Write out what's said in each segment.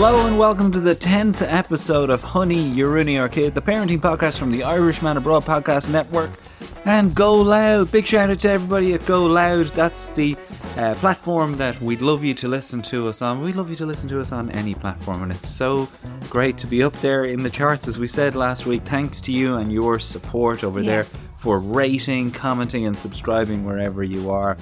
Hello and welcome to the 10th episode of Honey You're Ruining Our Kid, the parenting podcast from the Irishman Abroad Podcast Network and Go Loud. Big shout out to everybody at Go Loud. That's the platform that we'd love you to listen to us on. We'd love you to listen to us on any platform, and it's so great to be up there in the charts, as we said last week. Thanks to you and your support over there for rating, commenting and subscribing wherever you are.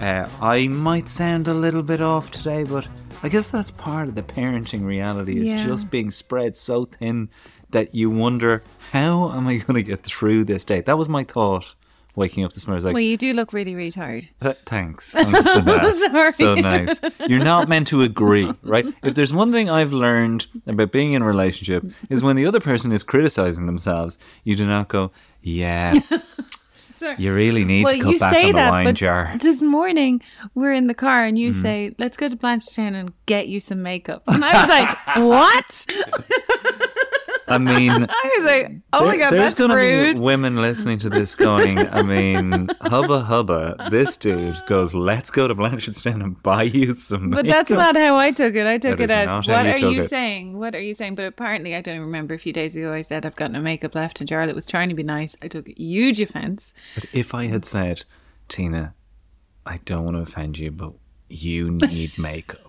I might sound a little bit off today, but I guess that's part of the parenting reality, is just being spread so thin that you wonder, how am I going to get through this day? That was my thought waking up this morning. Well, you do look really, really tired. Thanks for that. Sorry. So nice. You're not meant to agree, right? If there's one thing I've learned about being in a relationship, is when the other person is criticizing themselves, you do not go, yeah. Sorry. You really need to cut back on the wine jar. This morning, we're in the car and you say, let's go to Blanchardstown and get you some makeup. And I was like, what? I mean, I was like, oh my God, that's rude. There's going to be women listening to this going, I mean, hubba, this dude goes, let's go to Blanchardstown and buy you some makeup. But that's not how I took it. I took it as, what are you saying? What are you saying? But apparently, I don't remember, a few days ago, I said, I've got no makeup left, and Jarlath was trying to be nice. I took huge offence. But if I had said, Tina, I don't want to offend you, but you need makeup.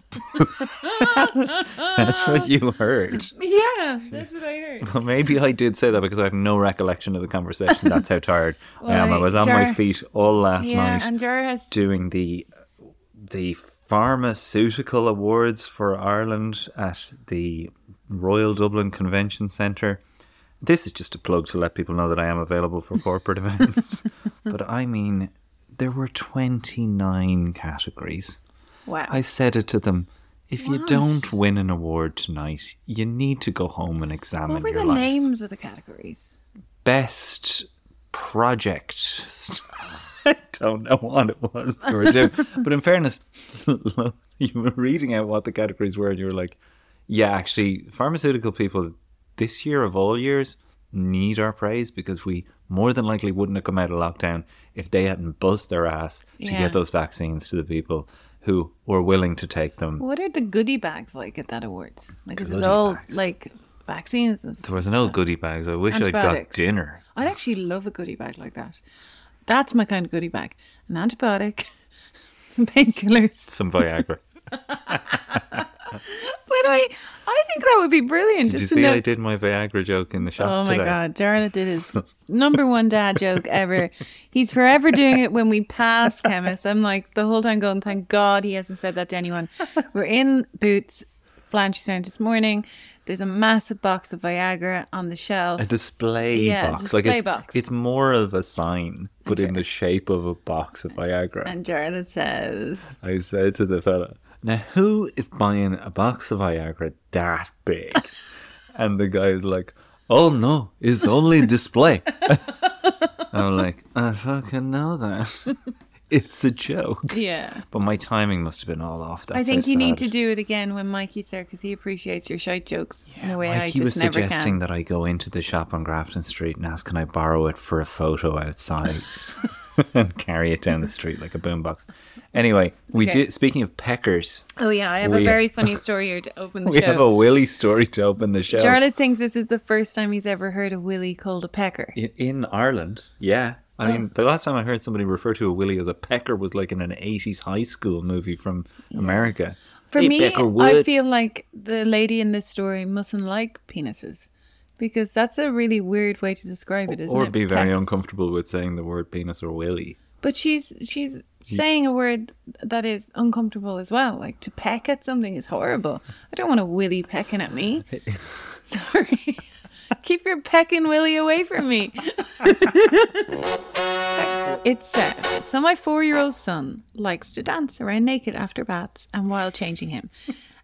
That's what you heard. Yeah, that's what I heard. Well, maybe I did say that because I have no recollection of the conversation. That's how tired I am. I was on my feet all last night and doing the pharmaceutical awards for Ireland at the Royal Dublin Convention Centre. This is just a plug to let people know that I am available for corporate events. But I mean, there were 29 categories. Wow. I said it to them, if you don't win an award tonight, you need to go home and examine your life. What were the names of the categories? Best project. I don't know what it was they were doing. But in fairness, you were reading out what the categories were and you were like, yeah, actually, pharmaceutical people this year of all years need our praise, because we more than likely wouldn't have come out of lockdown if they hadn't buzzed their ass to get those vaccines to the people who were willing to take them. What are the goodie bags like at that awards? Like, is it all bags, like vaccines and stuff? There was no goodie bags. I wish I'd got dinner. I'd actually love a goodie bag like that. That's my kind of goodie bag. An antibiotic, painkillers. Some Viagra. But I think that would be brilliant. Did you see I did my Viagra joke in the shop today? Oh my God, Jarlath did his number one dad joke ever. He's forever doing it when we pass chemists. I'm like the whole time going, thank God he hasn't said that to anyone. We're in Boots, Blanchardstown this morning. There's a massive box of Viagra on the shelf. A display box. A display box. It's more of a sign, but in the shape of a box of Viagra. And Jarlath says, I said to the fella, now, who is buying a box of Viagra that big? And the guy is like, oh no, it's only display. I'm like, I fucking know that. It's a joke. Yeah. But my timing must have been all off. That's, I think, so you need to do it again when Mikey's there, because he appreciates your shite jokes in a way Mikey I just never can. He was suggesting that I go into the shop on Grafton Street and ask, can I borrow it for a photo outside? And carry it down the street like a boombox. Anyway, we do. Speaking of peckers, I have a very funny story here to open the show. We have a Willy story to open the show. Jarlath thinks this is the first time he's ever heard a Willy called a pecker in Ireland. Yeah, I mean, the last time I heard somebody refer to a Willy as a pecker was like in an 80s high school movie from America. For me, I feel like the lady in this story mustn't like penises, because that's a really weird way to describe it, isn't it? Or be very uncomfortable with saying the word penis or willy. But she's saying a word that is uncomfortable as well. Like, to peck at something is horrible. I don't want a willy pecking at me. Sorry. Keep your pecking willy away from me. It says, so my 4-year-old son likes to dance around naked after baths and while changing him.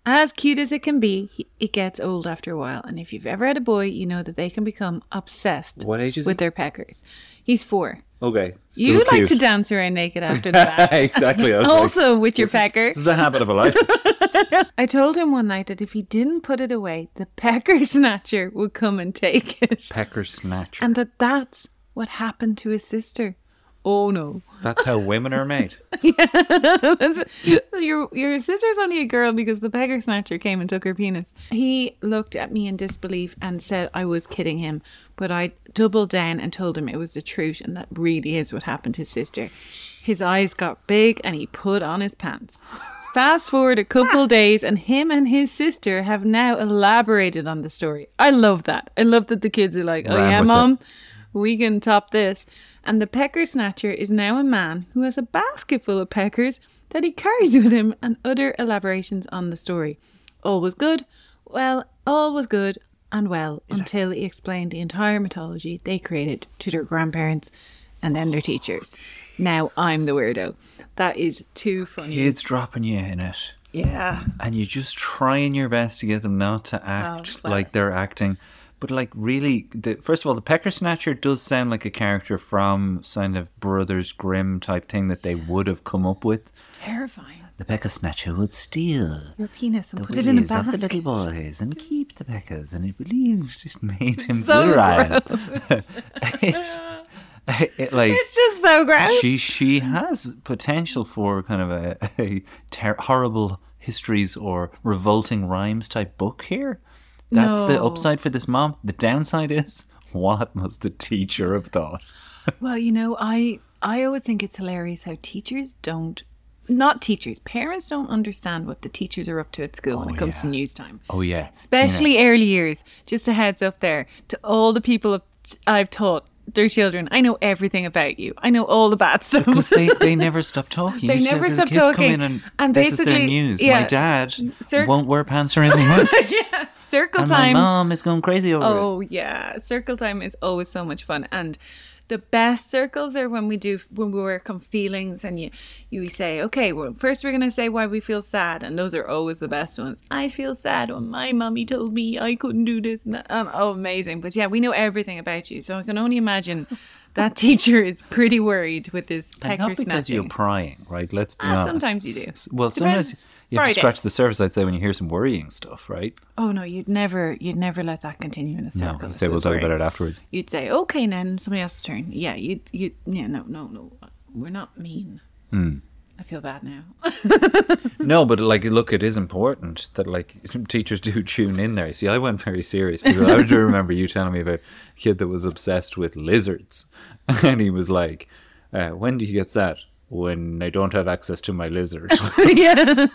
As cute as it can be, it gets old after a while. And if you've ever had a boy, you know that they can become obsessed with their peckers. He's 4. Okay. You would like to dance around naked after the bath. Exactly. Also like, with your pecker. This is the habit of a life. I told him one night that if he didn't put it away, the pecker snatcher would come and take it. Pecker snatcher. And that's what happened to his sister. Oh no. That's how women are made. Your sister's only a girl because the beggar snatcher came and took her penis. He looked at me in disbelief and said I was kidding him, but I doubled down and told him it was the truth and that really is what happened to his sister. His eyes got big and he put on his pants. Fast forward a couple days and him and his sister have now elaborated on the story. I love that. I love that the kids are like, oh yeah, Mom, we can top this. And the pecker snatcher is now a man who has a basket full of peckers that he carries with him, and other elaborations on the story. All was good, until he explained the entire mythology they created to their grandparents and then their teachers. Now I'm the weirdo. That is too funny. Kids dropping you in it. Yeah. And you're just trying your best to get them not to act like they're acting. But like really, first of all, the pecker snatcher does sound like a character from kind of Brothers Grimm type thing that they would have come up with. Terrifying. The pecker snatcher would steal your penis and put it in a basket. The little boys and keep the peckers, and he believed it made him so blue-eyed. It's just so gross. She has potential for kind of a horrible histories or revolting rhymes type book here. That's the upside for this mom. The downside is, what must the teacher have thought? Well, you know, I always think it's hilarious how parents don't understand what the teachers are up to at school when it comes to news time. Oh, yeah. Especially early years. Just a heads up there to all the people I've taught their children. I know everything about you. I know all the bad stuff. Because they never stop talking. They never stop talking. Come in and this is their news. Yeah, my dad won't wear pants or anything else. Yeah, circle time. And my mom is going crazy over it. Oh yeah, circle time is always so much fun. And the best circles are when we work on feelings, and you say, okay, well, first we're going to say why we feel sad, and those are always the best ones. I feel sad when my mommy told me I couldn't do this. Oh, amazing. But yeah, we know everything about you, so I can only imagine that teacher is pretty worried with this pecker snatching. Not because you're prying, right? Let's be honest. Sometimes you do. Well, sometimes you have to scratch the surface, I'd say, when you hear some worrying stuff, right? Oh no, you'd never let that continue in a circle. No, you'd say we'll talk about it afterwards. You'd say, okay, then somebody else's turn. Yeah, no, we're not mean. Mm. I feel bad now. No, but like, look, it is important that like teachers do tune in there. See, I went very serious. Because I do remember you telling me about a kid that was obsessed with lizards, and he was like, "When do you get sad?" When I don't have access to my lizard. Yeah.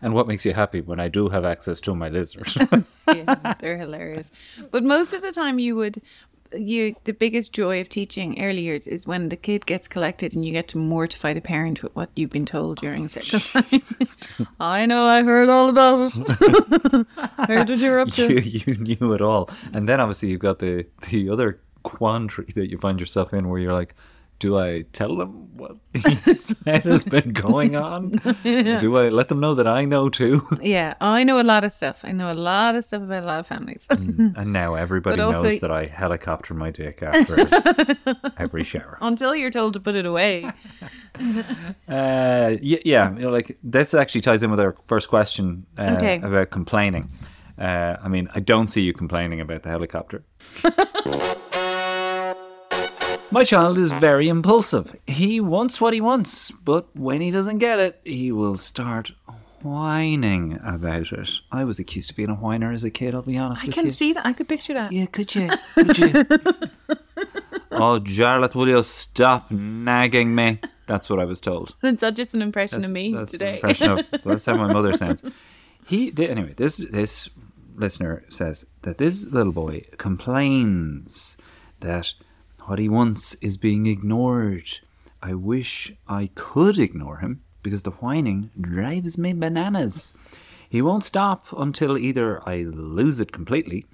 And what makes you happy? When I do have access to my lizard. Yeah, they're hilarious. But most of the time the biggest joy of teaching early years is when the kid gets collected and you get to mortify the parent with what you've been told during circle time. I know, I heard all about it. Heard what you're up to. You knew it all. And then obviously you've got the other quandary that you find yourself in where you're like, do I tell them what he said has been going on? Yeah. Do I let them know that I know too? Yeah, I know a lot of stuff. I know a lot of stuff about a lot of families. And now everybody knows that I helicopter my dick after every shower. Until you're told to put it away. Yeah, you know, like this actually ties in with our first question about complaining. I mean, I don't see you complaining about the helicopter. My child is very impulsive. He wants what he wants, but when he doesn't get it, he will start whining about it. I was accused of being a whiner as a kid, I'll be honest with you. I can see that. I could picture that. Yeah, could you? Could you? Oh, Jarlath, will you stop nagging me? That's what I was told. Is that just an impression of me today? That's how my mother sounds. Anyway, this listener says that this little boy complains that what he wants is being ignored. I wish I could ignore him because the whining drives me bananas. He won't stop until either I lose it completely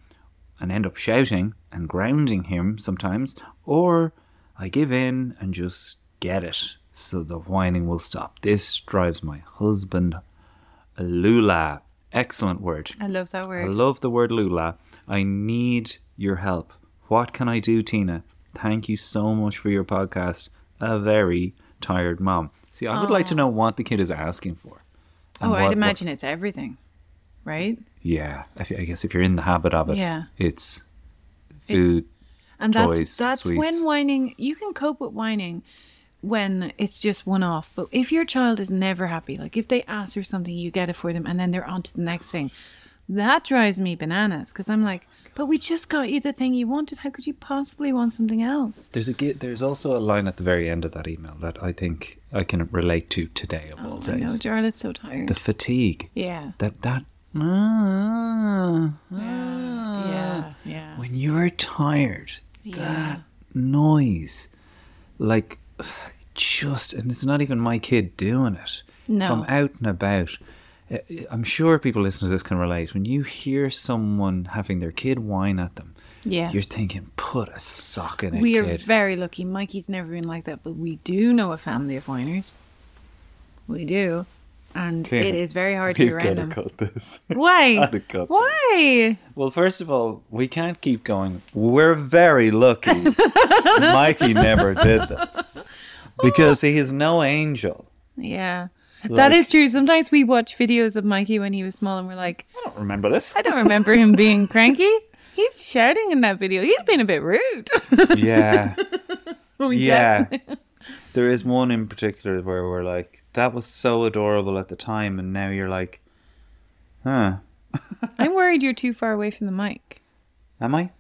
and end up shouting and grounding him sometimes, or I give in and just get it so the whining will stop. This drives my husband Lula. Excellent word. I love that word. I love the word Lula. I need your help. What can I do, Tina? Thank you so much for your podcast. A very tired mom. See, I would like to know what the kid is asking for. I'd imagine it's everything, right? Yeah. I guess if you're in the habit of it, it's food. And that's sweets. When whining, you can cope with whining when it's just one off. But if your child is never happy, like if they ask for something, you get it for them and then they're on to the next thing. That drives me bananas because I'm like, but we just got you the thing you wanted. How could you possibly want something else? There's also a line at the very end of that email that I think I can relate to today of all days. I know, Jarlath's so tired. The fatigue. Yeah. Yeah. When you're tired, that noise, like and it's not even my kid doing it. No. If I'm out and about, I'm sure people listening to this can relate. When you hear someone having their kid whine at them, you're thinking, put a sock in it, we kid. We are very lucky. Mikey's never been like that, but we do know a family of whiners. We do. And Tina, it is very hard to be around them. You've got to cut this. Why? Why? Well, first of all, we can't keep going, we're very lucky Mikey never did that. Because he is no angel. Yeah. Like, that is true. Sometimes we watch videos of Mikey when he was small and we're like, I don't remember this. I don't remember him being cranky. He's shouting in that video. He's been a bit rude. Yeah. There is one in particular where we're like, that was so adorable at the time. And now you're like, huh. I'm worried you're too far away from the mic. Am I?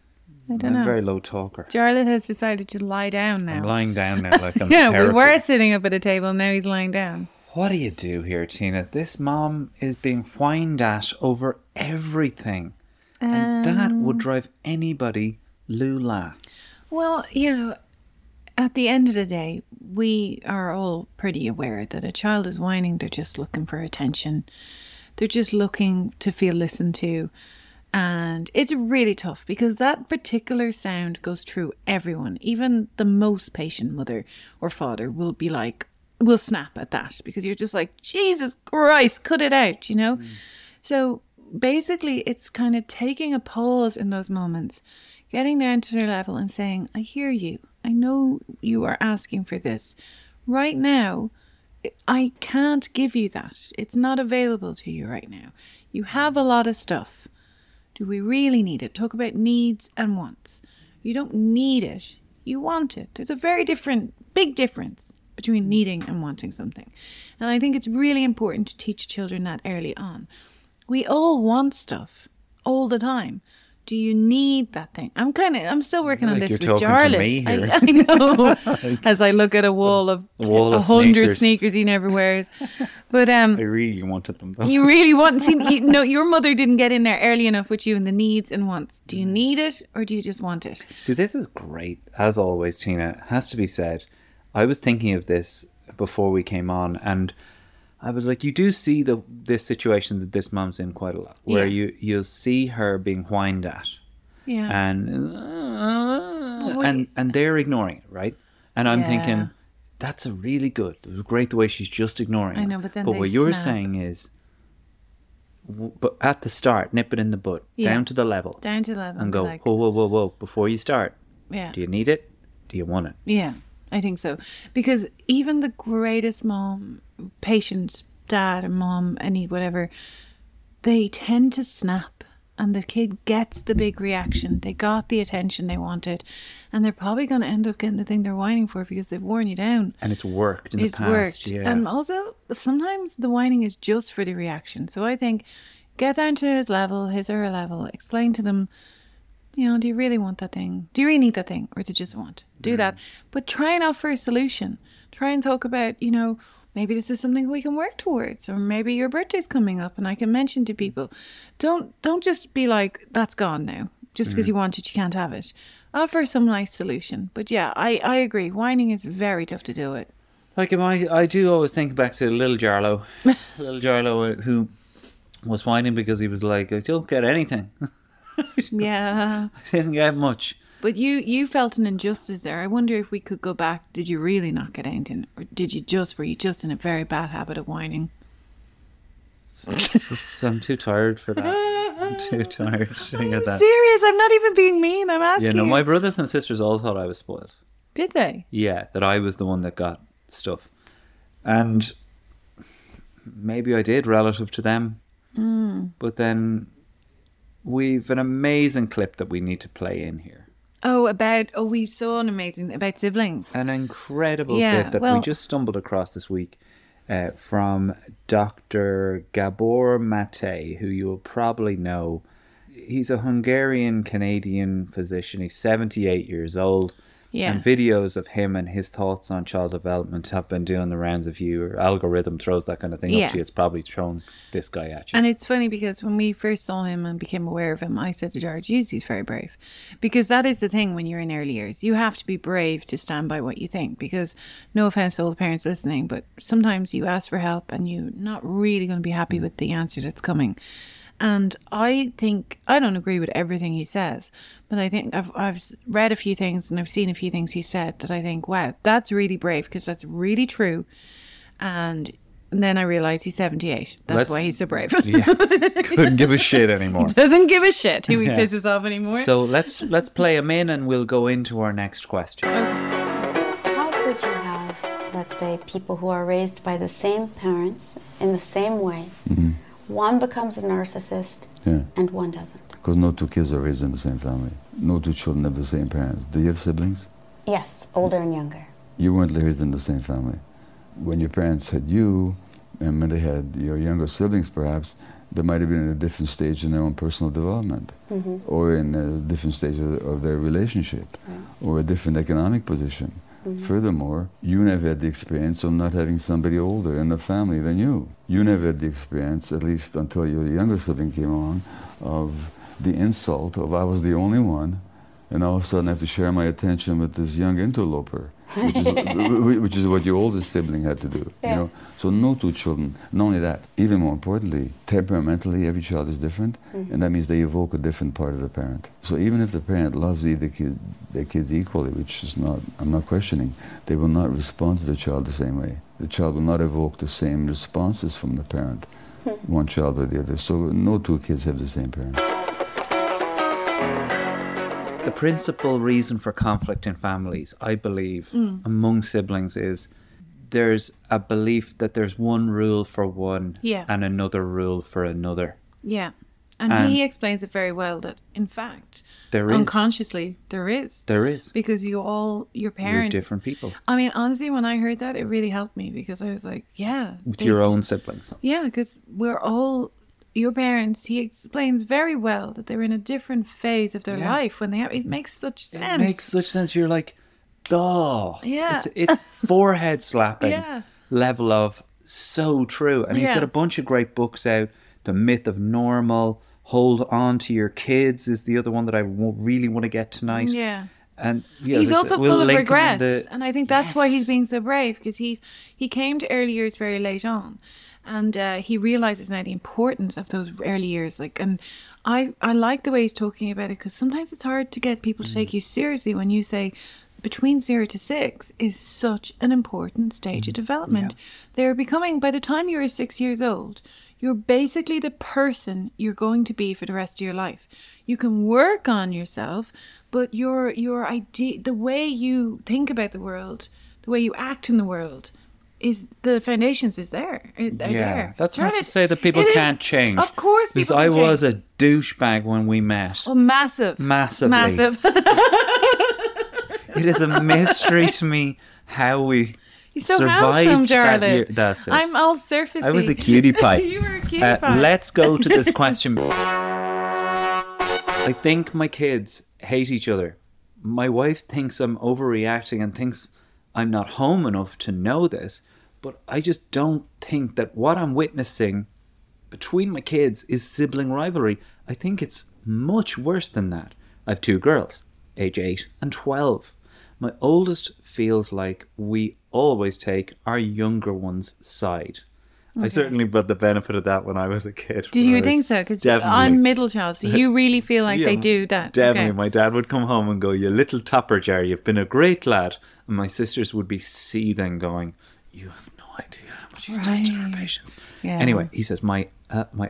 I don't know. I'm a very low talker. Jarlath has decided to lie down now. I'm lying down now like I'm terrible. We were sitting up at a table. Now he's lying down. What do you do here, Tina? This mom is being whined at over everything. And that would drive anybody lula. Well, you know, at the end of the day, we are all pretty aware that a child is whining. They're just looking for attention. They're just looking to feel listened to. And it's really tough because that particular sound goes through everyone. Even the most patient mother or father will be like, will snap at that because you're just like, Jesus Christ, cut it out, you know? Mm. So basically it's kind of taking a pause in those moments, getting down to their level and saying, I hear you. I know you are asking for this. Right now, I can't give you that. It's not available to you right now. You have a lot of stuff. Do we really need it? Talk about needs and wants. You don't need it. You want it. There's a very big difference between needing and wanting something. And I think it's really important to teach children that early on. We all want stuff all the time. Do you need that thing? I'm still working on this with Jarlath. I know. Like, as I look at a wall of 100 sneakers he never wears. But I really wanted them though. You really want your mother didn't get in there early enough with you in the needs and wants. Do you need it or do you just want it? See, this is great, as always, Tina. It has to be said. I was thinking of this before we came on, and I was like, you do see this situation that this mom's in quite a lot, where you'll see her being whined at, and they're ignoring it, right? And I'm thinking, that's a really good, it was great the way she's just ignoring it. I know, but then what you're saying is, but at the start, nip it in the bud, down to the level, and go, like, whoa, before you start, do you need it? Do you want it? Yeah. I think so. Because even the greatest mom, patient, dad and mom, any whatever, they tend to snap and the kid gets the big reaction. They got the attention they wanted. And they're probably going to end up getting the thing they're whining for because they've worn you down. And it's worked in the past. It's worked. Yeah. And also, sometimes the whining is just for the reaction. So I think get down to his or her level, explain to them, you know, do you really want that thing? Do you really need that thing? Or is it just a want? Do that. But try and offer a solution. Try and talk about, you know, maybe this is something we can work towards. Or maybe your birthday's coming up and I can mention to people. Don't just be like, that's gone now. Just because you want it, you can't have it. Offer some nice solution. But yeah, I agree. Whining is very tough to deal with. Like, I do always think back to little Jarlo. Little Jarlo who was whining because he was like, I don't get anything. Yeah. I didn't get much. But you felt an injustice there. I wonder if we could go back. Did you really not get anything? Or were you just in a very bad habit of whining? I'm too tired for that. I'm too tired. I'm serious. I'm not even being mean. I'm asking. Yeah, no, my brothers and sisters all thought I was spoiled. Did they? Yeah, that I was the one that got stuff. And maybe I did relative to them. But then... We've an amazing clip that we need to play in here. We saw an amazing about siblings. An incredible bit that we just stumbled across this week from Dr. Gabor Maté, who you will probably know. He's a Hungarian-Canadian physician. He's 78 years old. Yeah. And videos of him and his thoughts on child development have been doing the rounds of your algorithm throws that kind of thing up to you. It's probably thrown this guy at you. And it's funny because when we first saw him and became aware of him, I said to George, he's very brave. Because that is the thing when you're in early years. You have to be brave to stand by what you think. Because no offense to all the parents listening, but sometimes you ask for help and you're not really going to be happy with the answer that's coming. And I think, I don't agree with everything he says, but I think I've read a few things and I've seen a few things he said that I think, wow, that's really brave because that's really true. And then I realised he's 78. That's why he's so brave. Yeah, couldn't give a shit anymore. Doesn't give a shit who he pisses off anymore. So let's play him in and we'll go into our next question. How could you have, let's say, people who are raised by the same parents in the same way? Mm-hmm. One becomes a narcissist and one doesn't. Because no two kids are raised in the same family. No two children have the same parents. Do you have siblings? Yes, older and younger. You weren't raised in the same family. When your parents had you, and when they had your younger siblings perhaps, they might have been at a different stage in their own personal development, mm-hmm. or in a different stage of their relationship, or a different economic position. Mm-hmm. Furthermore, you never had the experience of not having somebody older in the family than you. You never had the experience, at least until your younger sibling came along, of the insult of I was the only one, and all of a sudden I have to share my attention with this young interloper, which is what your oldest sibling had to do. Yeah. You know? So no two children, not only that, even more importantly, temperamentally every child is different, mm-hmm. and that means they evoke a different part of the parent. So even if the parent loves either kid, their kids equally, which is not, I'm not questioning, they will not respond to the child the same way. The child will not evoke the same responses from the parent, one child or the other. So no two kids have the same parent. The principal reason for conflict in families, I believe, among siblings is there's a belief that there's one rule for one and another rule for another. Yeah. And he explains it very well that, in fact, unconsciously there is. Because your parents... You're different people. I mean, honestly, when I heard that, it really helped me because I was like, with your own siblings. Yeah, because we're all... Your parents, he explains very well that they're in a different phase of their life when they have... It makes such sense. It makes such sense. You're like, It's forehead slapping level of so true. And he's got a bunch of great books out. The Myth of Normal, Hold On to Your Kids is the other one that I really want to get tonight. Yeah. And he's also full of regrets. And I think that's why he's being so brave, because he came to early years very late on. And he realizes now the importance of those early years. And I like the way he's talking about it, because sometimes it's hard to get people to take you seriously when you say... Between 0 to 6 is such an important stage of development. Yeah. They're becoming, by the time you're 6 years old, you're basically the person you're going to be for the rest of your life. You can work on yourself, but your idea, the way you think about the world, the way you act in the world, is the foundations is there. There. That's not to say that people can't change. Of course people can change. Because I was a douchebag when we met. Oh, massive. Massive. It is a mystery to me how we survived handsome, that year. That's it. I'm all surfacey. I was a cutie pie. You were a cutie pie. Let's go to this question. I think my kids hate each other. My wife thinks I'm overreacting and thinks I'm not home enough to know this. But I just don't think that what I'm witnessing between my kids is sibling rivalry. I think it's much worse than that. I have two girls, age 8 and 12. My oldest feels like we always take our younger one's side. Okay. I certainly got the benefit of that when I was a kid. Do you think so? Because I'm middle child, so you really feel like they do that. Definitely. Okay. My dad would come home and go, "You little topper jar, you've been a great lad." And my sisters would be seething going, "You have no idea how much he's tested our patience." Yeah. Anyway, he says, my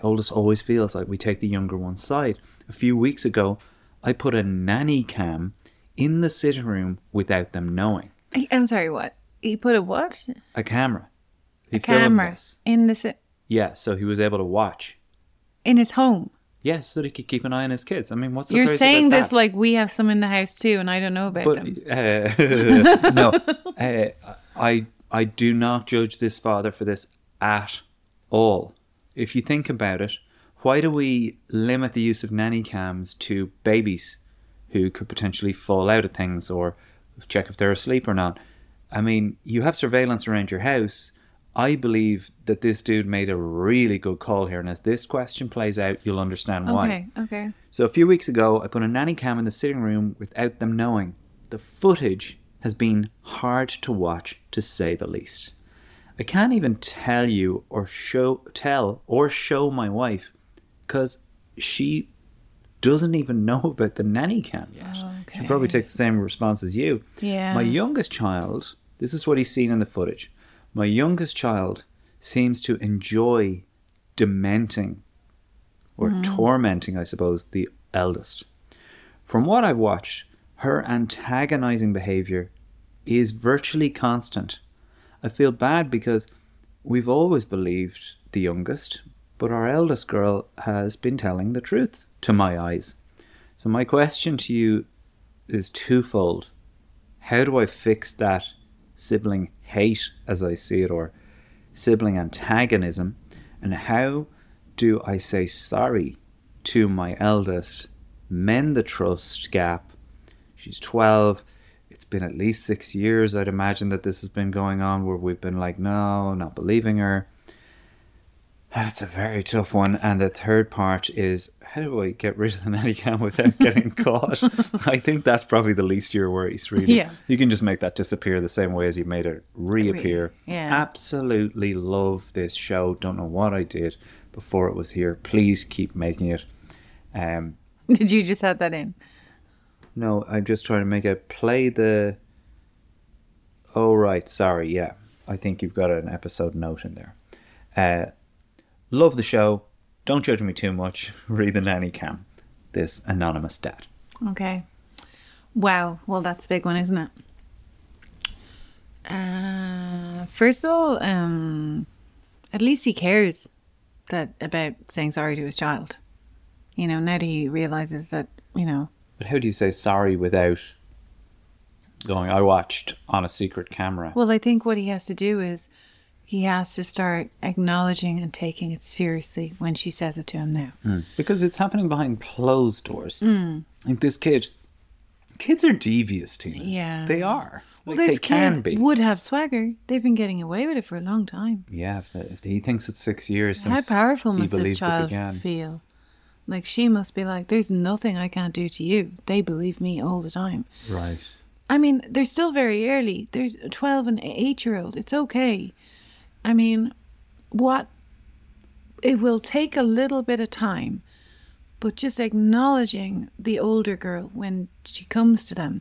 oldest always feels like we take the younger one's side. A few weeks ago, I put a nanny cam in the sitting room without them knowing. I'm sorry, what? He put a what? A camera. He filmed this. In the... Yeah, so he was able to watch. In his home? Yeah, so that he could keep an eye on his kids. I mean, what's the crazy about that? You're saying this like we have some in the house too, and I don't know about them. No, I do not judge this father for this at all. If you think about it, why do we limit the use of nanny cams to babies who could potentially fall out of things or check if they're asleep or not? I mean, you have surveillance around your house. I believe that this dude made a really good call here. And as this question plays out, you'll understand why. Okay. So a few weeks ago, I put a nanny cam in the sitting room without them knowing. The footage has been hard to watch, to say the least. I can't even tell you or show my wife because she doesn't even know about the nanny cam yet. Okay. She probably takes the same response as you. Yeah. My youngest child, this is what he's seen in the footage. My youngest child seems to enjoy dementing or tormenting, I suppose, the eldest. From what I've watched, her antagonizing behavior is virtually constant. I feel bad because we've always believed the youngest, but our eldest girl has been telling the truth to my eyes. So my question to you is twofold. How do I fix that sibling hate, as I see it, or sibling antagonism, and how do I say sorry to my eldest, mend the trust gap? She's 12. It's been at least 6 years, I'd imagine, that this has been going on, where we've been like, no, not believing her. That's a very tough one. And the third part is, how do I get rid of the nanny cam without getting caught? I think that's probably the least of your worries, really. Yeah. You can just make that disappear the same way as you made it reappear. Yeah. Absolutely love this show. Don't know what I did before it was here. Please keep making it. Did you just add that in? No, I'm just trying to make it play the... Oh, right. Sorry. Yeah. I think you've got an episode note in there. Love the show. Don't judge me too much. Read the nanny cam. This anonymous dad. Okay. Wow. Well, that's a big one, isn't it? First of all, at least he cares about saying sorry to his child. You know, now that he realizes that, you know. But how do you say sorry without going, I watched on a secret camera? Well, I think what he has to do is, he has to start acknowledging and taking it seriously when she says it to him now. Because it's happening behind closed doors. Like this kids are devious, Tina. Yeah. They are. Well, like this they can kid be. Would have swagger. They've been getting away with it for a long time. Yeah, if he thinks it's 6 years since how powerful must this child feel? Like she must be like, there's nothing I can't do to you. They believe me all the time. Right. I mean, they're still very early. There's a 12 and 8-year-old. It's okay. I mean, it will take a little bit of time, but just acknowledging the older girl when she comes to them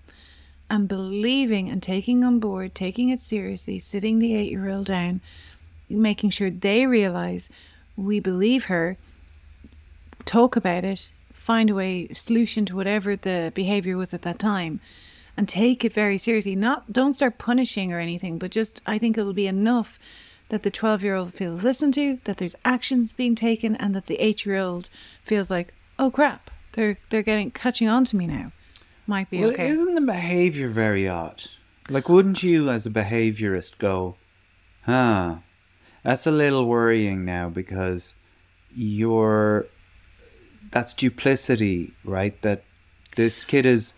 and believing and taking on board, taking it seriously, sitting the 8-year-old down, making sure they realize we believe her, talk about it, find a way, solution to whatever the behavior was at that time. And take it very seriously. Don't start punishing or anything, but just, I think it'll be enough that the 12-year-old feels listened to, that there's actions being taken, and that the 8-year-old feels like, oh crap, they're catching on to me now. Might be okay. Well, isn't the behaviour very odd? Like, wouldn't you, as a behaviourist, go, that's a little worrying now because that's duplicity, right? That this kid is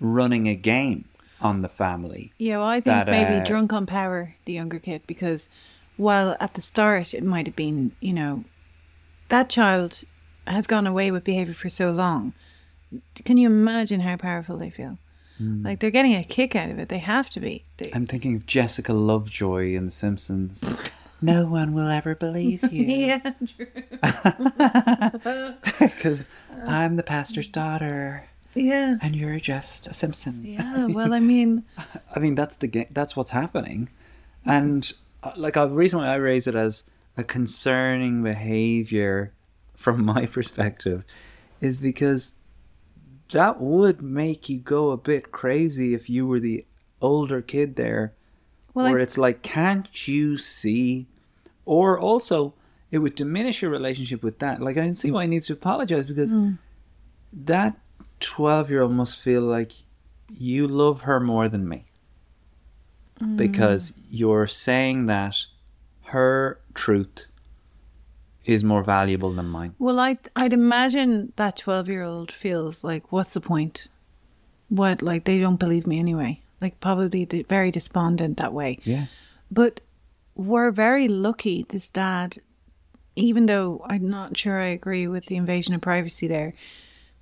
running a game on the family. Yeah, well, I think maybe drunk on power, the younger kid, because while at the start it might have been, you know, that child has gone away with behaviour for so long. Can you imagine how powerful they feel? Like they're getting a kick out of it. They have to be. I'm thinking of Jessica Lovejoy in The Simpsons. No one will ever believe you. Yeah, true. Because I'm the pastor's daughter. Yeah, and you're just a Simpson. Yeah, well, I mean that's the game. That's what's happening, and like recently I raised it as a concerning behavior from my perspective, is because that would make you go a bit crazy if you were the older kid there. Well, where it's like, can't you see? Or also, it would diminish your relationship with that. Like, I can see why he needs to apologize, because that 12-year-old must feel like you love her more than me. Because you're saying that her truth is more valuable than mine. Well, I'd imagine that 12-year-old feels like, what's the point? What, like, they don't believe me anyway. Like, probably very despondent that way. Yeah. But we're very lucky, this dad, even though I'm not sure I agree with the invasion of privacy there,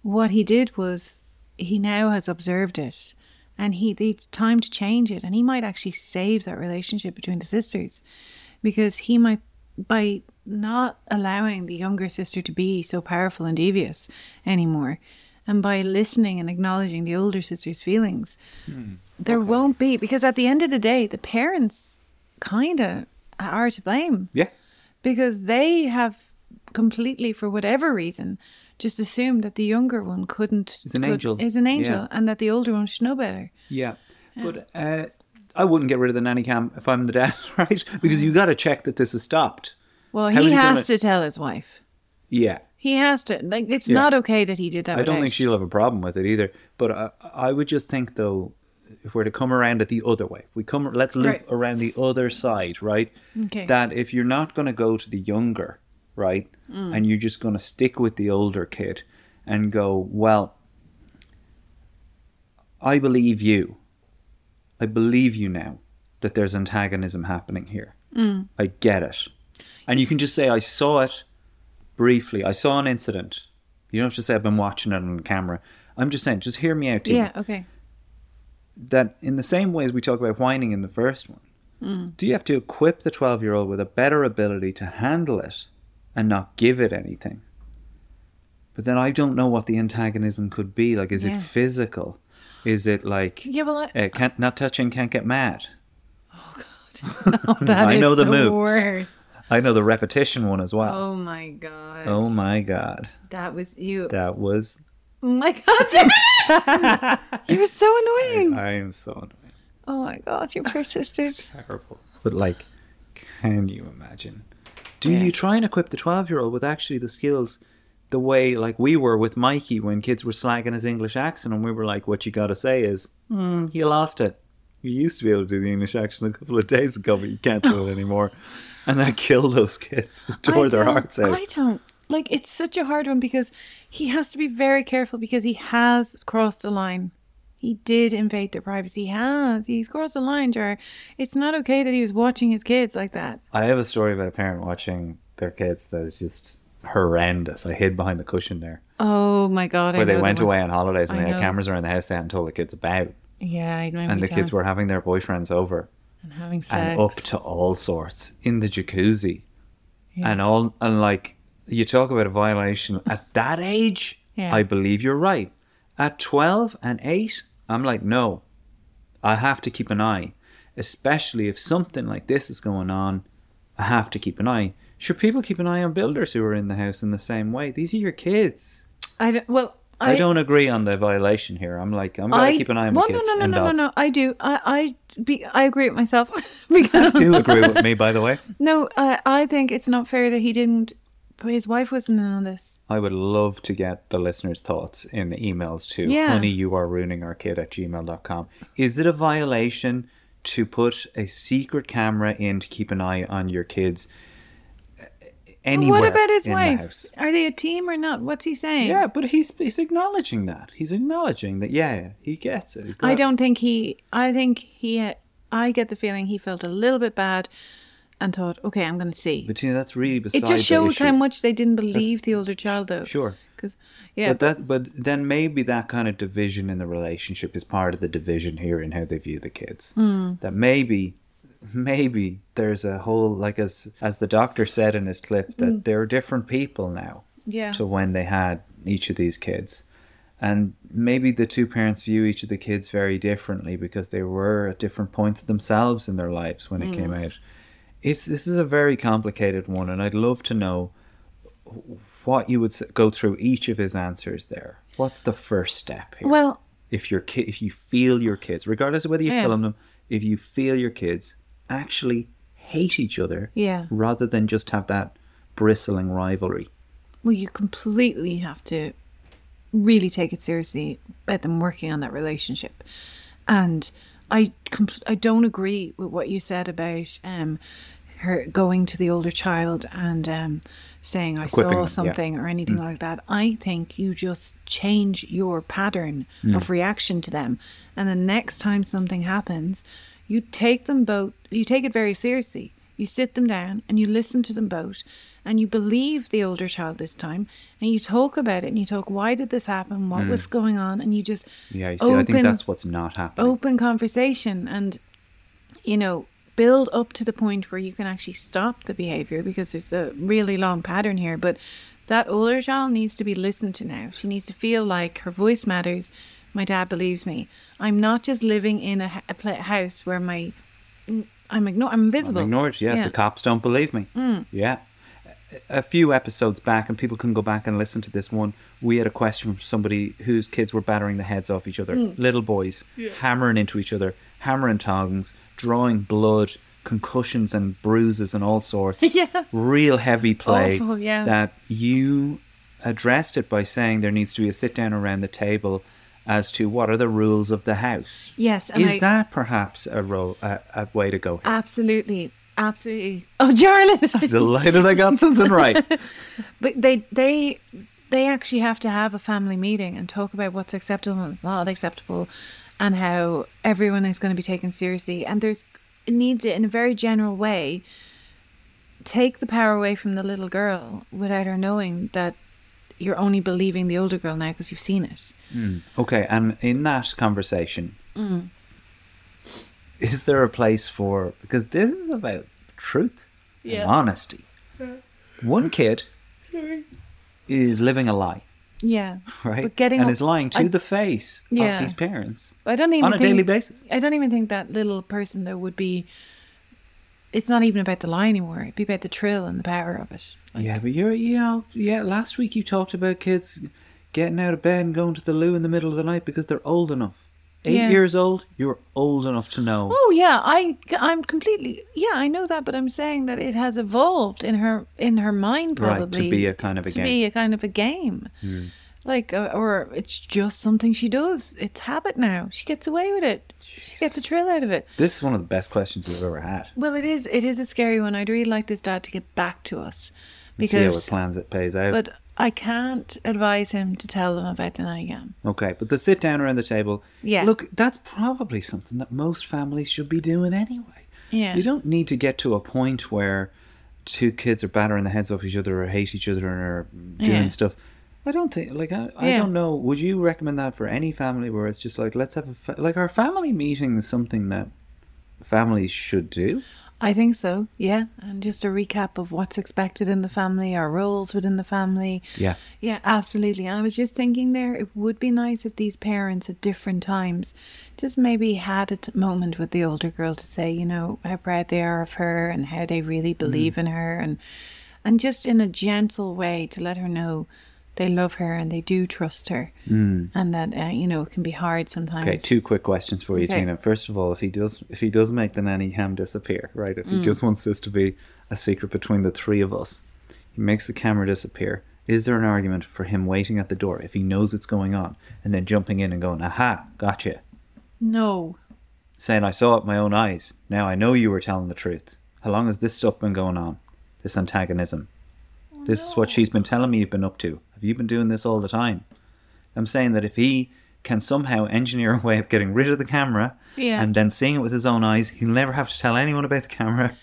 what he did was he now has observed it. And it's time to change it. And he might actually save that relationship between the sisters, because he might, by not allowing the younger sister to be so powerful and devious anymore, and by listening and acknowledging the older sister's feelings, there won't be, because at the end of the day, the parents kind of are to blame. Yeah. Because they have completely, for whatever reason, just assume that the younger one is an angel yeah. and that the older one should know better. Yeah. But I wouldn't get rid of the nanny cam if I'm the dad, right? Because you got to check that this is stopped. Well, he has to tell his wife. Yeah. He has to. Like, it's not okay that he did that. I don't think she'll have a problem with it either. But I would just think, though, if we're to come around it the other way, let's loop around the other side, right? Okay. That if you're not going to go to the younger, right, and you're just going to stick with the older kid and go, well, I believe you now that there's antagonism happening here. I get it. And you can just say, I saw it briefly. I saw an incident. You don't have to say I've been watching it on camera. I'm just saying, just hear me out, Tina. Yeah, okay. That in the same way as we talk about whining in the first one, do you have to equip the 12-year-old with a better ability to handle it and not give it anything? But then I don't know what the antagonism could be. Like, is it physical? Is it like, not touching, can't get mad? Oh, God. No, that I know the moves. Worst. I know the repetition one as well. Oh, my God. That was you. That was... Oh, my God. You're so annoying. I am so annoying. Oh, my God. You're poor sister. It's terrible. But, like, can you imagine... Do you try and equip the 12-year-old with actually the skills the way, like, we were with Mikey when kids were slagging his English accent, and we were like, what you got to say is, you lost it. You used to be able to do the English accent a couple of days ago, but you can't do it anymore. And that killed those kids. It tore their hearts out. Like, it's such a hard one, because he has to be very careful, because he has crossed a line. He did invade their privacy. He's crossed the line, Jar. It's not okay that he was watching his kids like that. I have a story about a parent watching their kids that is just horrendous. I hid behind the cushion there. Oh my God. Where they went away on holidays and they had cameras around the house they hadn't told the kids about. Yeah, I remember. And the kids were having their boyfriends over and having sex and up to all sorts in the jacuzzi. Yeah. And like, you talk about a violation at that age. Yeah. I believe you're right. At 12 and 8, I'm like, no, I have to keep an eye. Especially if something like this is going on, I have to keep an eye. Should people keep an eye on builders who are in the house in the same way? These are your kids. I don't agree on the violation here. I'm like, I'm going to keep an eye on my kids. No. I do. I agree with myself. Because I do agree with me, by the way. No, I think it's not fair that he didn't. But his wife wasn't in on this. I would love to get the listeners' thoughts in the emails to honeyyouareruiningourkid@gmail.com. Is it a violation to put a secret camera in to keep an eye on your kids anywhere in the house? What about his wife? Are they a team or not? What's he saying? Yeah, but he's acknowledging that. He's acknowledging that, yeah, he gets it. I get the feeling he felt a little bit bad. And thought, okay, I'm going to see. But Tina, that's really beside the issue. It just shows how much they didn't believe the older child, though. Sure. But then maybe that kind of division in the relationship is part of the division here in how they view the kids. That maybe there's a whole, like, as the doctor said in his clip, that there are different people now to when they had each of these kids. And maybe the two parents view each of the kids very differently because they were at different points themselves in their lives when it came out. This is a very complicated one, and I'd love to know what you would go through each of his answers there. What's the first step here? Well, if you feel your kids, regardless of whether you film them, if you feel your kids actually hate each other rather than just have that bristling rivalry. Well, you completely have to really take it seriously about them working on that relationship. And I don't agree with what you said about her going to the older child and saying I saw something or anything like that. I think you just change your pattern of reaction to them. And the next time something happens, you take them both, you take it very seriously. You sit them down and you listen to them both and you believe the older child this time and you talk about it and you talk, why did this happen? What was going on? And you just I think that's what's not happening. Open conversation and, you know, build up to the point where you can actually stop the behaviour, because there's a really long pattern here. But that older child needs to be listened to now. She needs to feel like her voice matters. My dad believes me. I'm not just living in a house where I'm invisible. I'm ignored, yeah. The cops don't believe me. Yeah. A few episodes back, and people can go back and listen to this one, we had a question from somebody whose kids were battering the heads off each other. Little boys, hammering into each other, hammering tongs, drawing blood, concussions and bruises and all sorts. Real heavy play. Awful, yeah. That you addressed it by saying there needs to be a sit down around the table as to what are the rules of the house. Yes. And is that perhaps a way to go here? Absolutely. Absolutely. Oh, Jarlath! I'm delighted I got something right. But they actually have to have a family meeting and talk about what's acceptable and what's not acceptable and how everyone is going to be taken seriously. And there's it needs it in a very general way. Take the power away from the little girl without her knowing that you're only believing the older girl now because you've seen it. Okay, and in that conversation... is there a place for... Because this is about truth and honesty. One kid is living a lie. Yeah. Right? But is lying to the face of these parents on a daily basis. I don't even think that little person, though, would be... It's not even about the lie anymore. It'd be about the thrill and the power of it. Like, but last week you talked about kids getting out of bed and going to the loo in the middle of the night because they're old enough. 8 years old, you're old enough to know. Oh, yeah, I'm completely... Yeah, I know that, but I'm saying that it has evolved in her mind, probably. Right, to be a kind of a game. Like, or it's just something she does. It's habit now. She gets away with it. She gets a thrill out of it. This is one of the best questions we've ever had. Well, it is a scary one. I'd really like this dad to get back to us. Because, and see how it plans it pays out. But I can't advise him to tell them about the nightgown. Okay, but the sit down around the table. Yeah. Look, that's probably something that most families should be doing anyway. Yeah. You don't need to get to a point where two kids are battering the heads off each other or hate each other or doing stuff. I don't think, I don't know. Would you recommend that for any family where it's just like, let's have our family meeting is something that families should do? I think so, yeah. And just a recap of what's expected in the family, our roles within the family. Yeah. Yeah, absolutely. And I was just thinking there, it would be nice if these parents at different times just maybe had a moment with the older girl to say, you know, how proud they are of her and how they really believe in her. And just in a gentle way to let her know they love her and they do trust her. And that, you know, it can be hard sometimes. Okay, two quick questions for you, Tina. First of all, if he does make the nanny ham disappear, right? If he just wants this to be a secret between the three of us, he makes the camera disappear. Is there an argument for him waiting at the door if he knows it's going on and then jumping in and going, aha, gotcha? No. Saying, I saw it with my own eyes. Now I know you were telling the truth. How long has this stuff been going on? This antagonism? This is what she's been telling me you've been up to. Have you been doing this all the time? I'm saying that if he can somehow engineer a way of getting rid of the camera and then seeing it with his own eyes, he'll never have to tell anyone about the camera.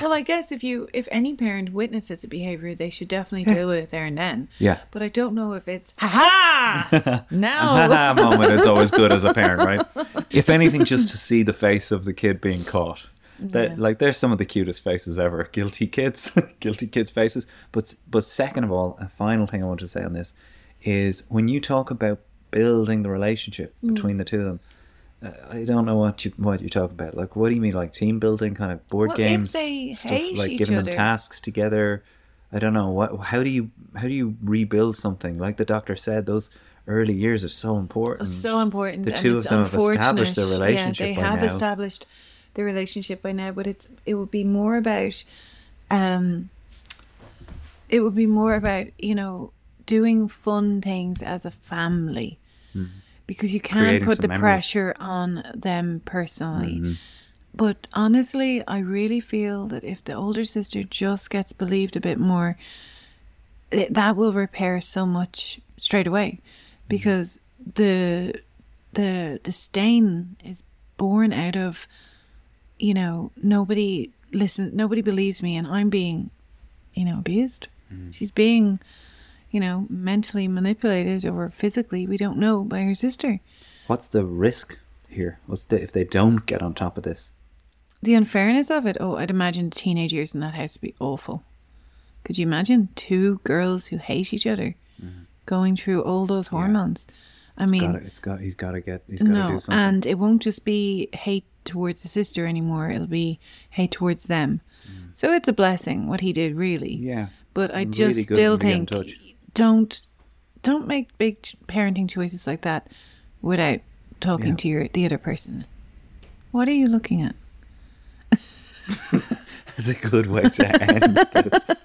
Well, I guess if any parent witnesses a behaviour, they should definitely deal with it there and then. Yeah. But I don't know if it's, ha-ha! Now! Ha-ha moment is always good as a parent, right? If anything, just to see the face of the kid being caught. That, like, they're some of the cutest faces ever. Guilty kids faces. But second of all, a final thing I want to say on this is when you talk about building the relationship between the two of them, I don't know what you talk about. Like, what do you mean, like team building, kind of board games, stuff like giving them tasks together? I don't know. How do you rebuild something? Like the doctor said, those early years are so important. The two of them have established their relationship. Yeah, they have established the relationship by now, but it would be more about it would be more about, you know, doing fun things as a family, because you can creating put the memories. Pressure on them personally. But honestly, I really feel that if the older sister just gets believed a bit more, that will repair so much straight away, because the disdain is born out of, you know, nobody listens, nobody believes me, and I'm being, you know, abused. She's being, you know, mentally manipulated or physically, we don't know, by her sister. What's the risk here? What's the, if they don't get on top of this? The unfairness of it. Oh, I'd imagine teenage years in that house would be awful. Could you imagine two girls who hate each other going through all those hormones? Yeah. He's got to do something. And it won't just be hate towards the sister anymore. It'll be hate towards them. So it's a blessing what he did, really. Yeah. But I just really still think don't make big parenting choices like that without talking to the other person. What are you looking at? That's a good way to end this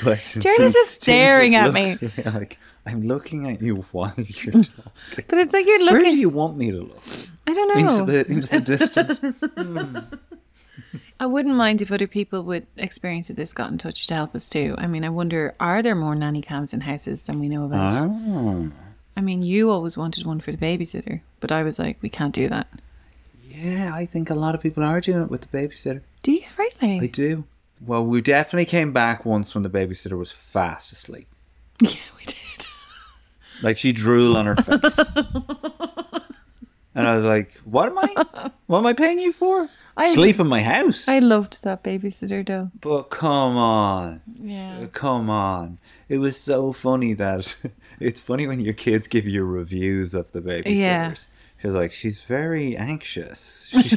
question. Jerry's just staring at me. Yeah, like, I'm looking at you while you're talking. But it's like you're looking. Where do you want me to look? I don't know. Into the distance. I wouldn't mind if other people with experience of this got in touch to help us too. I mean, I wonder, are there more nanny cams in houses than we know about? Oh. I mean, you always wanted one for the babysitter, but I was like, we can't do that. Yeah, I think a lot of people are doing it with the babysitter. Do you? Really? I do. Well, we definitely came back once when the babysitter was fast asleep. Yeah, we did. Like, she drooled on her face. And I was like, what am I paying you for? Sleep in my house. I loved that babysitter though. But come on. Yeah. Come on. It was so funny that it's funny when your kids give you reviews of the babysitters. Yeah. She was like, she's very anxious. She's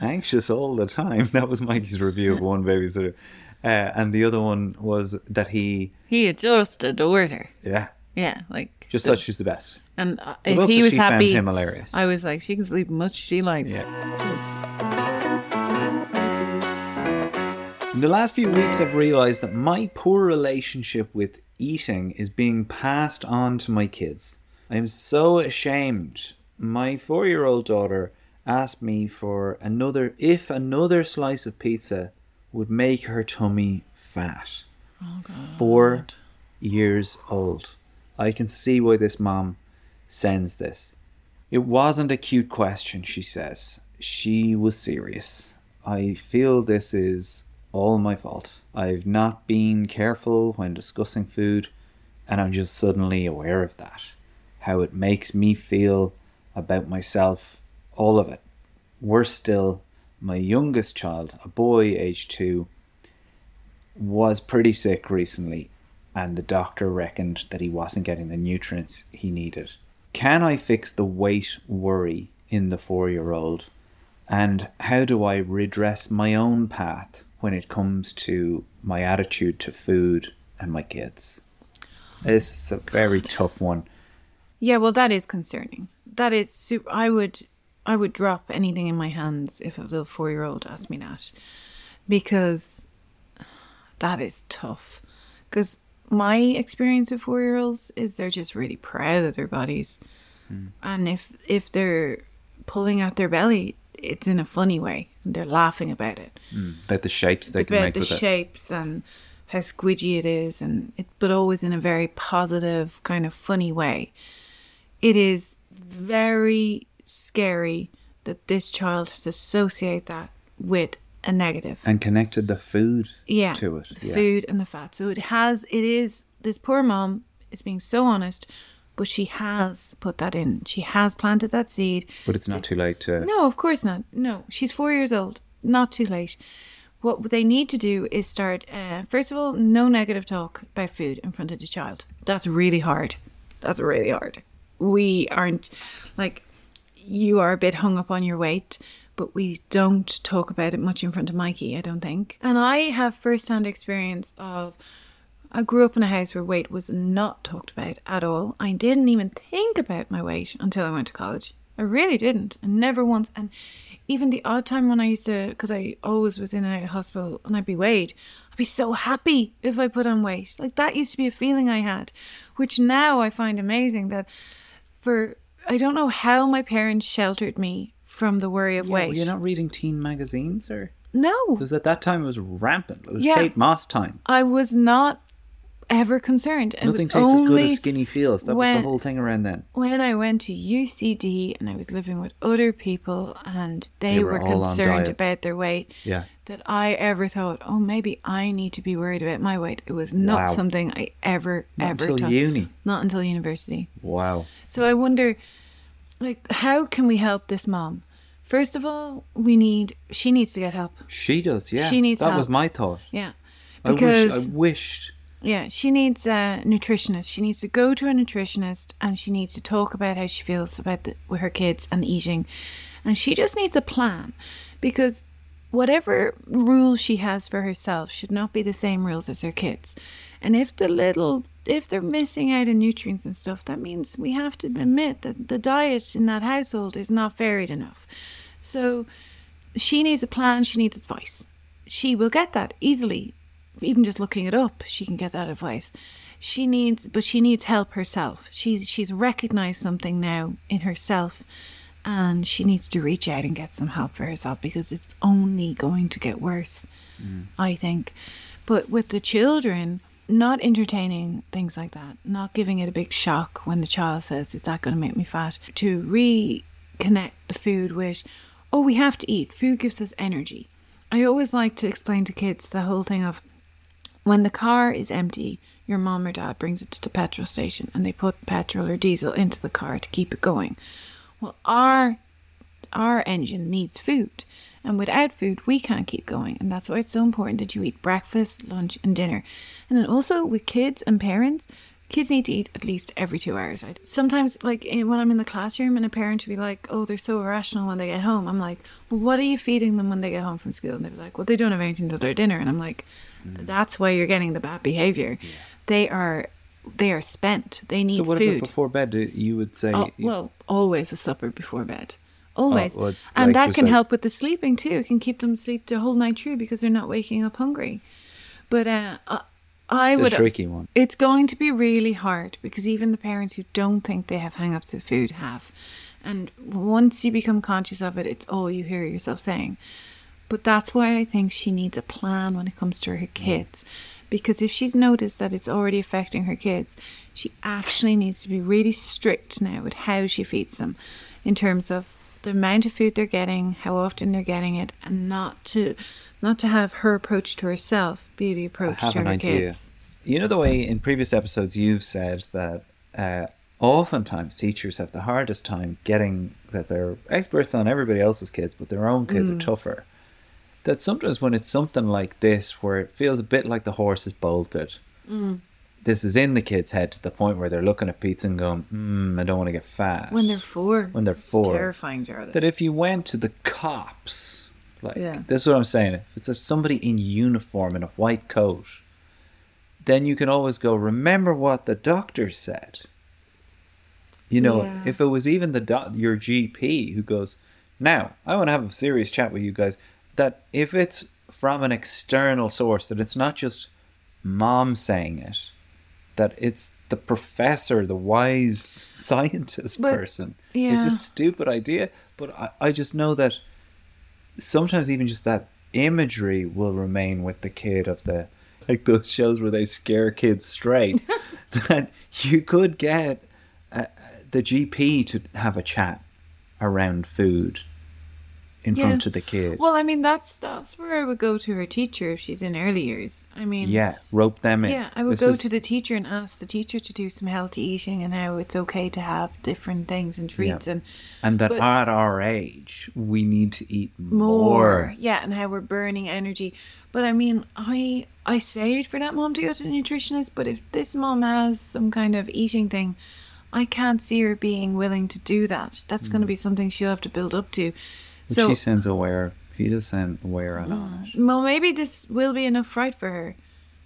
anxious all the time. That was Mikey's review of one babysitter. And the other one was that he just adored her. Yeah. Yeah. Like, just thought she was the best. And if he was happy, found him hilarious. I was like, she can sleep much she likes. Yeah. In the last few weeks, I've realised that my poor relationship with eating is being passed on to my kids. I am so ashamed. My 4-year-old daughter asked me for another slice of pizza would make her tummy fat. Oh, God. 4 years old. I can see why this mom sends this. It wasn't a cute question, she says. She was serious. I feel this is all my fault. I've not been careful when discussing food, and I'm just suddenly aware of that. How it makes me feel about myself, all of it. Worse still, my youngest child, a boy aged 2, was pretty sick recently, and the doctor reckoned that he wasn't getting the nutrients he needed. Can I fix the weight worry in the 4-year-old? And how do I redress my own path when it comes to my attitude to food and my kids? It's a very tough one. Yeah, well, that is concerning. That is super. I would drop anything in my hands if a little 4-year-old asked me that, because that is tough. Because my experience with 4-year-olds is they're just really proud of their bodies. And if they're pulling at their belly, it's in a funny way, and they're laughing about it. About the shapes they can make with it. About the shapes and how squidgy it is, but always in a very positive, kind of funny way. It is very scary that this child has associated that with a negative. And connected the food to it. The food and the fat. So it is, this poor mom is being so honest, but she has put that in. She has planted that seed. But it's not too late to... No, of course not. No, she's 4 years old. Not too late. What they need to do is start, first of all, no negative talk about food in front of the child. That's really hard. That's really hard. We aren't, like, you are a bit hung up on your weight, but we don't talk about it much in front of Mikey, I don't think. And I have first-hand experience of, I grew up in a house where weight was not talked about at all. I didn't even think about my weight until I went to college. I really didn't. And never once. And even the odd time when I used to, because I always was in and out of hospital and I'd be weighed, I'd be so happy if I put on weight. Like, that used to be a feeling I had, which now I find amazing that for, I don't know how my parents sheltered me from the worry of weight. Well, you're not reading teen magazines or? No. Because at that time it was rampant. It was Kate Moss time. I was not ever concerned. It Nothing tastes as good as skinny feels. That was the whole thing around then. When I went to UCD and I was living with other people and they were concerned about their weight, that I ever thought, oh, maybe I need to be worried about my weight. It was not something I ever until uni. Not until university. Wow. So I wonder, like, how can we help this mom? First of all, she needs to get help. She does, yeah. She needs help. That was my thought. Yeah. Because I wished. Yeah, she needs a nutritionist. She needs to go to a nutritionist and she needs to talk about how she feels about with her kids and eating. And she just needs a plan, because whatever rules she has for herself should not be the same rules as her kids. And if they're missing out on nutrients and stuff, that means we have to admit that the diet in that household is not varied enough. So she needs a plan. She needs advice. She will get that easily. Even just looking it up, she can get that advice. She needs help herself. She's recognized something now in herself, and she needs to reach out and get some help for herself, because it's only going to get worse, I think. But with the children, not entertaining things like that, not giving it a big shock when the child says, is that going to make me fat? To reconnect the food with, oh, we have to eat. Food gives us energy. I always like to explain to kids the whole thing of, when the car is empty, your mom or dad brings it to the petrol station and they put petrol or diesel into the car to keep it going. Well, our engine needs food, and without food, we can't keep going. And that's why it's so important that you eat breakfast, lunch and dinner. And then also with kids and parents, kids need to eat at least every 2 hours. Sometimes, like, when I'm in the classroom and a parent will be like, oh, they're so irrational when they get home. I'm like, well, what are you feeding them when they get home from school? And they're like, well, they don't have anything till their dinner. And I'm like, that's why you're getting the bad behavior. Yeah. They are spent. They need food. So what food. About before bed? You would say... Oh, well, always a supper before bed. Always. Well, and that can help with the sleeping too. It can keep them asleep the whole night through because they're not waking up hungry. But... it's a tricky one. It's going to be really hard, because even the parents who don't think they have hang-ups with food have. And once you become conscious of it, it's all you hear yourself saying. But that's why I think she needs a plan when it comes to her kids. Because if she's noticed that it's already affecting her kids, she actually needs to be really strict now with how she feeds them, in terms of the amount of food they're getting, how often they're getting it, and not to have her approach to herself be the approach to her kids. You know the way in previous episodes you've said that oftentimes teachers have the hardest time getting that they're experts on everybody else's kids, but their own kids are tougher. That sometimes when it's something like this, where it feels a bit like the horse is bolted, this is in the kid's head to the point where they're looking at pizza and going, I don't want to get fat. When they're four. It's terrifying, Jarlath. That if you went to the cops... This is what I'm saying. If it's somebody in uniform in a white coat, then you can always go, remember what the doctor said. You know, if it was even your GP who goes, now, I want to have a serious chat with you guys, that if it's from an external source, that it's not just mom saying it, that it's the professor, the wise scientist person. Yeah. It's a stupid idea, but I just know that sometimes even just that imagery will remain with the kid of the, like those shows where they scare kids straight, that you could get the GP to have a chat around food in front of the kid. Well, I mean, that's where I would go to her teacher if she's in early years. I mean... Yeah, rope them in. Yeah, I would go to the teacher and ask the teacher to do some healthy eating and how it's okay to have different things and treats. Yeah. And that at our age, we need to eat more. Yeah, and how we're burning energy. But I mean, I saved for that mom to go to the nutritionist, but if this mom has some kind of eating thing, I can't see her being willing to do that. That's going to be something she'll have to build up to. So, she does sound aware and honest. Well, maybe this will be enough fright for her.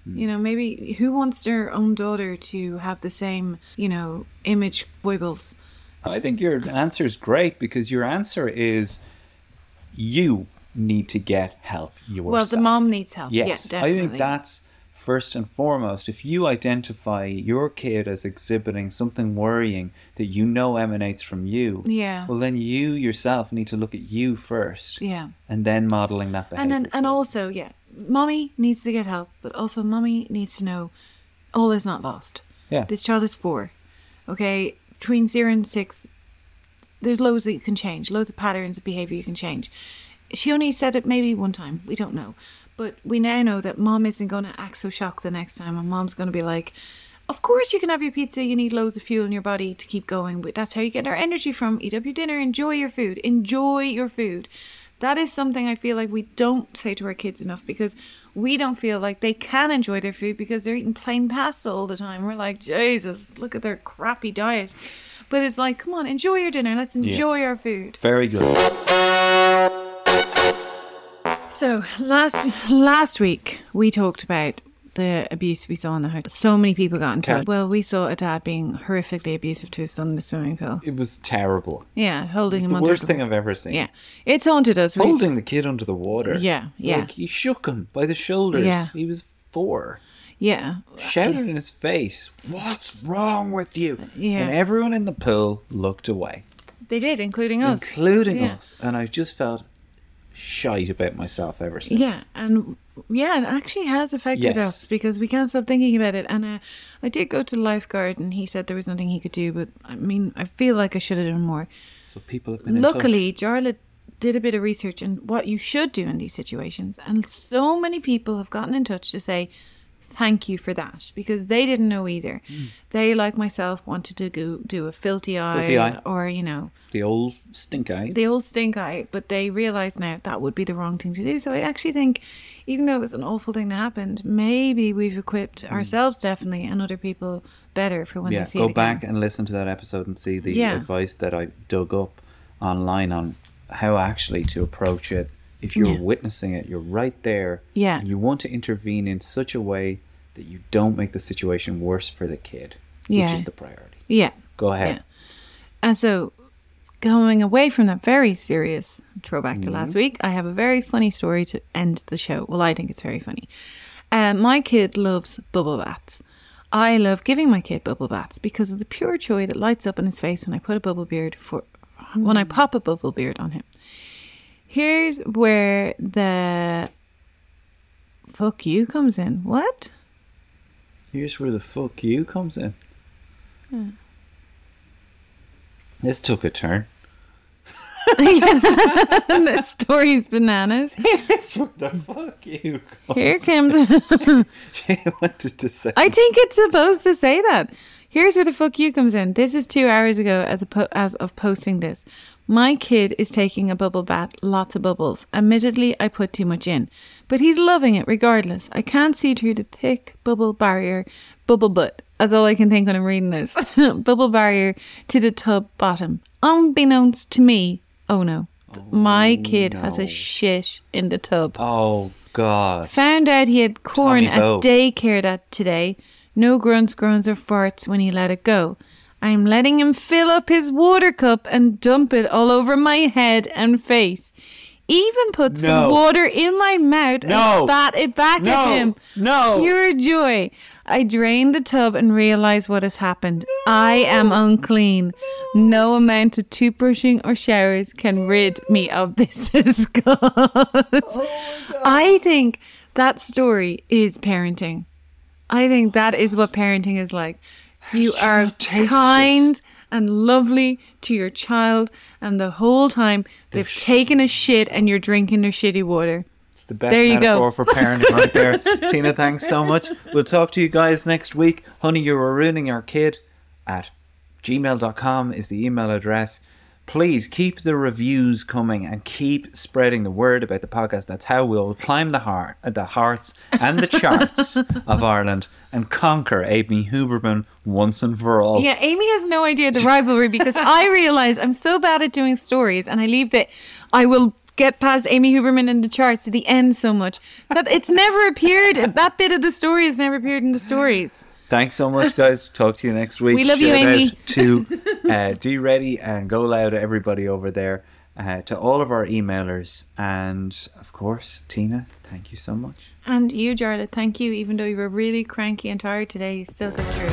You know, maybe who wants their own daughter to have the same, image foibles I think your answer is great, because your answer is you need to get help yourself. Well, the mom needs help. Yes, yeah, definitely. I think that's first and foremost. If you identify your kid as exhibiting something worrying that you know emanates from you, yeah, well, then you yourself need to look at you first, yeah, and then modeling that behavior. And also, yeah, mommy needs to get help, but also mommy needs to know all is not lost. Yeah, this child is 4, okay, between 0 and 6. There's loads that you can change, loads of patterns of behavior you can change. She only said it maybe one time, we don't know. But we now know that mom isn't going to act so shocked the next time. And mom's going to be like, of course you can have your pizza. You need loads of fuel in your body to keep going. But that's how you get our energy from. Eat up your dinner. Enjoy your food. Enjoy your food. That is something I feel like we don't say to our kids enough, because we don't feel like they can enjoy their food because they're eating plain pasta all the time. We're like, Jesus, look at their crappy diet. But it's like, come on, enjoy your dinner. Let's enjoy our food. Very good. So last week we talked about the abuse we saw in the house. So many people got in touch. Well, we saw a dad being horrifically abusive to his son in the swimming pool. It was terrible. Yeah, holding him under the water. The worst thing I've ever seen. Yeah, it's haunted us. Holding the kid under the water. Yeah, yeah. Like, he shook him by the shoulders. Yeah. He was 4. Yeah. Shouted in his face, "What's wrong with you?" Yeah. And everyone in the pool looked away. They did, including us. And I just felt shite about myself ever since. Yeah, and it actually has affected us, because we can't stop thinking about it. And I did go to the lifeguard, and he said there was nothing he could do, but I mean, I feel like I should have done more. So people have been in touch. Jarlath did a bit of research on what you should do in these situations, and so many people have gotten in touch to say thank you for that, because they didn't know either. They, like myself, wanted to go do a filthy eye or, you know, the old stink eye, but they realized now that would be the wrong thing to do. So I actually think, even though it was an awful thing that happened, maybe we've equipped ourselves definitely and other people better for when they see it. Go back and listen to that episode and see the advice that I dug up online on how actually to approach it. If you're witnessing it, you're right there. Yeah. And you want to intervene in such a way that you don't make the situation worse for the kid, which is the priority. Yeah. Go ahead. Yeah. And so, going away from that very serious throwback to last week, I have a very funny story to end the show. Well, I think it's very funny. My kid loves bubble baths. I love giving my kid bubble baths because of the pure joy that lights up in his face when I put a bubble beard when I pop a bubble beard on him. Here's where the fuck you comes in. What? Here's where the fuck you comes in. This took a turn. That story's bananas. Here's where the fuck you comes in. Here comes. She wanted to say. I think it's supposed to say that. Here's where the fuck you comes in. This is 2 hours ago as of posting this. My kid is taking a bubble bath, lots of bubbles. Admittedly, I put too much in, but he's loving it regardless. I can't see through the thick bubble butt. That's all I can think when I'm reading this. Bubble barrier to the tub bottom. Unbeknownst to me, my kid has a shit in the tub. Oh, God. Found out he had corn at daycare today. No groans or farts when he let it go. I'm letting him fill up his water cup and dump it all over my head and face. Even put some water in my mouth and spat it back at him. No. Pure joy. I drain the tub and realize what has happened. I am unclean. No amount of toothbrushing or showers can rid me of this disgust. I think that story is parenting. I think that is what parenting is like. You are kind and lovely to your child, and the whole time they've taken a shit and you're drinking their shitty water. It's the best metaphor for parenting right there. Tina, thanks so much. We'll talk to you guys next week. Honey, you are ruining our kid at gmail.com is the email address. Please keep the reviews coming and keep spreading the word about the podcast. That's how we'll climb the hearts and the charts of Ireland and conquer Amy Huberman once and for all. Yeah, Amy has no idea the rivalry, because I realise I'm so bad at doing stories, and I leave that I will get past Amy Huberman in the charts to the end so much that it's never appeared. That bit of the story has never appeared in the stories. Thanks so much, guys. Talk to you next week. We love you, Amy. Shout out to D Ready and Go Loud, everybody over there, to all of our emailers. And, of course, Tina, thank you so much. And you, Jarlath, thank you. Even though you were really cranky and tired today, you still got through.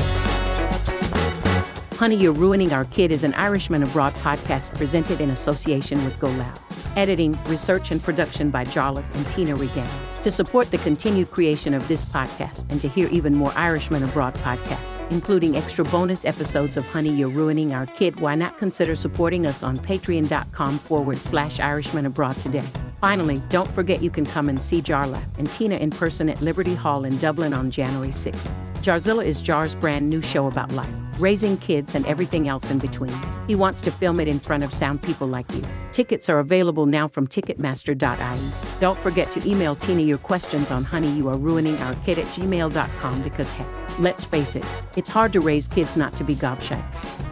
Honey, You're Ruining Our Kid is an Irishman Abroad podcast presented in association with Go Loud. Editing, research, and production by Jarlath and Tina Regan. To support the continued creation of this podcast and to hear even more Irishman Abroad podcasts, including extra bonus episodes of Honey, You're Ruining Our Kid, why not consider supporting us on patreon.com/Irishman Abroad today. Finally, don't forget you can come and see Jarlath and Tina in person at Liberty Hall in Dublin on January 6th. Jarzilla is Jar's brand new show about life, raising kids, and everything else in between. He wants to film it in front of sound people like you. Tickets are available now from Ticketmaster.ie. Don't forget to email Tina your questions on honeyyouareruiningourkid@gmail.com because, heck, let's face it, it's hard to raise kids not to be gobshites.